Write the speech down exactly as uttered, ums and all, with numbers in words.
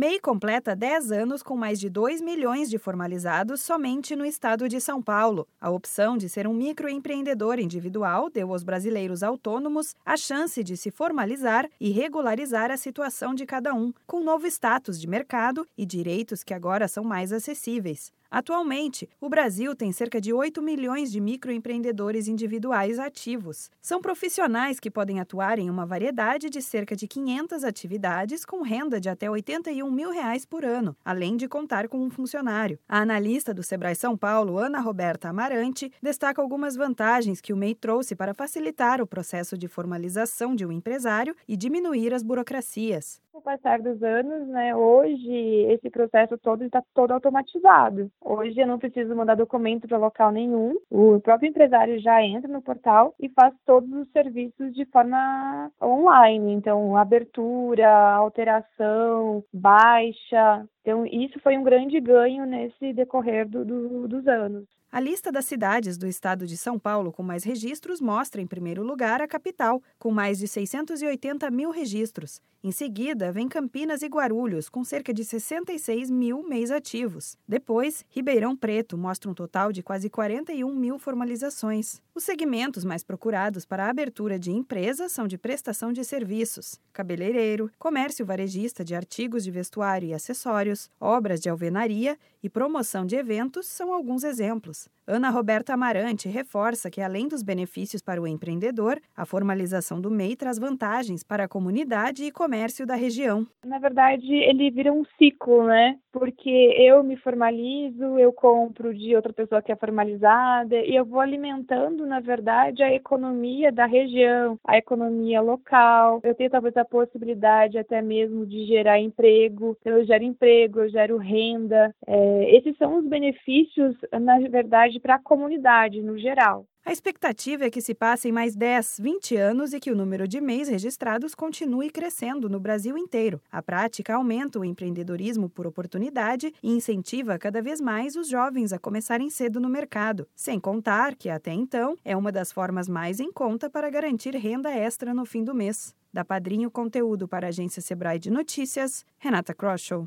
M E I completa dez anos com mais de dois milhões de formalizados somente no estado de São Paulo. A opção de ser um microempreendedor individual deu aos brasileiros autônomos a chance de se formalizar e regularizar a situação de cada um, com novo status de mercado e direitos que agora são mais acessíveis. Atualmente, o Brasil tem cerca de oito milhões de microempreendedores individuais ativos. São profissionais que podem atuar em uma variedade de cerca de quinhentas atividades com renda de até oitenta e um mil reais por ano, além de contar com um funcionário. A analista do Sebrae São Paulo, Ana Roberta Amarante, destaca algumas vantagens que o M E I trouxe para facilitar o processo de formalização de um empresário e diminuir as burocracias. Com o passar dos anos, né, hoje esse processo todo está todo automatizado. Hoje eu não preciso mandar documento para local nenhum. O próprio empresário já entra no portal e faz todos os serviços de forma online. Então, abertura, alteração, baixa. Então, isso foi um grande ganho nesse decorrer do, do, dos anos. A lista das cidades do estado de São Paulo com mais registros mostra, em primeiro lugar, a capital, com mais de seiscentos e oitenta mil registros. Em seguida, vem Campinas e Guarulhos, com cerca de sessenta e seis mil M E Is ativos. Depois, Ribeirão Preto mostra um total de quase quarenta e um mil formalizações. Os segmentos mais procurados para a abertura de empresa são de prestação de serviços, cabeleireiro, comércio varejista de artigos de vestuário e acessórios, obras de alvenaria e promoção de eventos são alguns exemplos. Ana Roberta Amarante reforça que, além dos benefícios para o empreendedor, a formalização do M E I traz vantagens para a comunidade e comércio da região. Na verdade, ele vira um ciclo, né? Porque eu me formalizo, eu compro de outra pessoa que é formalizada e eu vou alimentando, na verdade, a economia da região, a economia local. Eu tenho, talvez, a possibilidade até mesmo de gerar emprego. Eu gero emprego, eu gero renda. É, esses são os benefícios, na verdade, para a comunidade no geral. A expectativa é que se passem mais dez, vinte anos e que o número de M E Is registrados continue crescendo no Brasil inteiro. A prática aumenta o empreendedorismo por oportunidade e incentiva cada vez mais os jovens a começarem cedo no mercado, sem contar que, até então, é uma das formas mais em conta para garantir renda extra no fim do mês. Da Padrinho Conteúdo para a Agência Sebrae de Notícias, Renata Kroschel.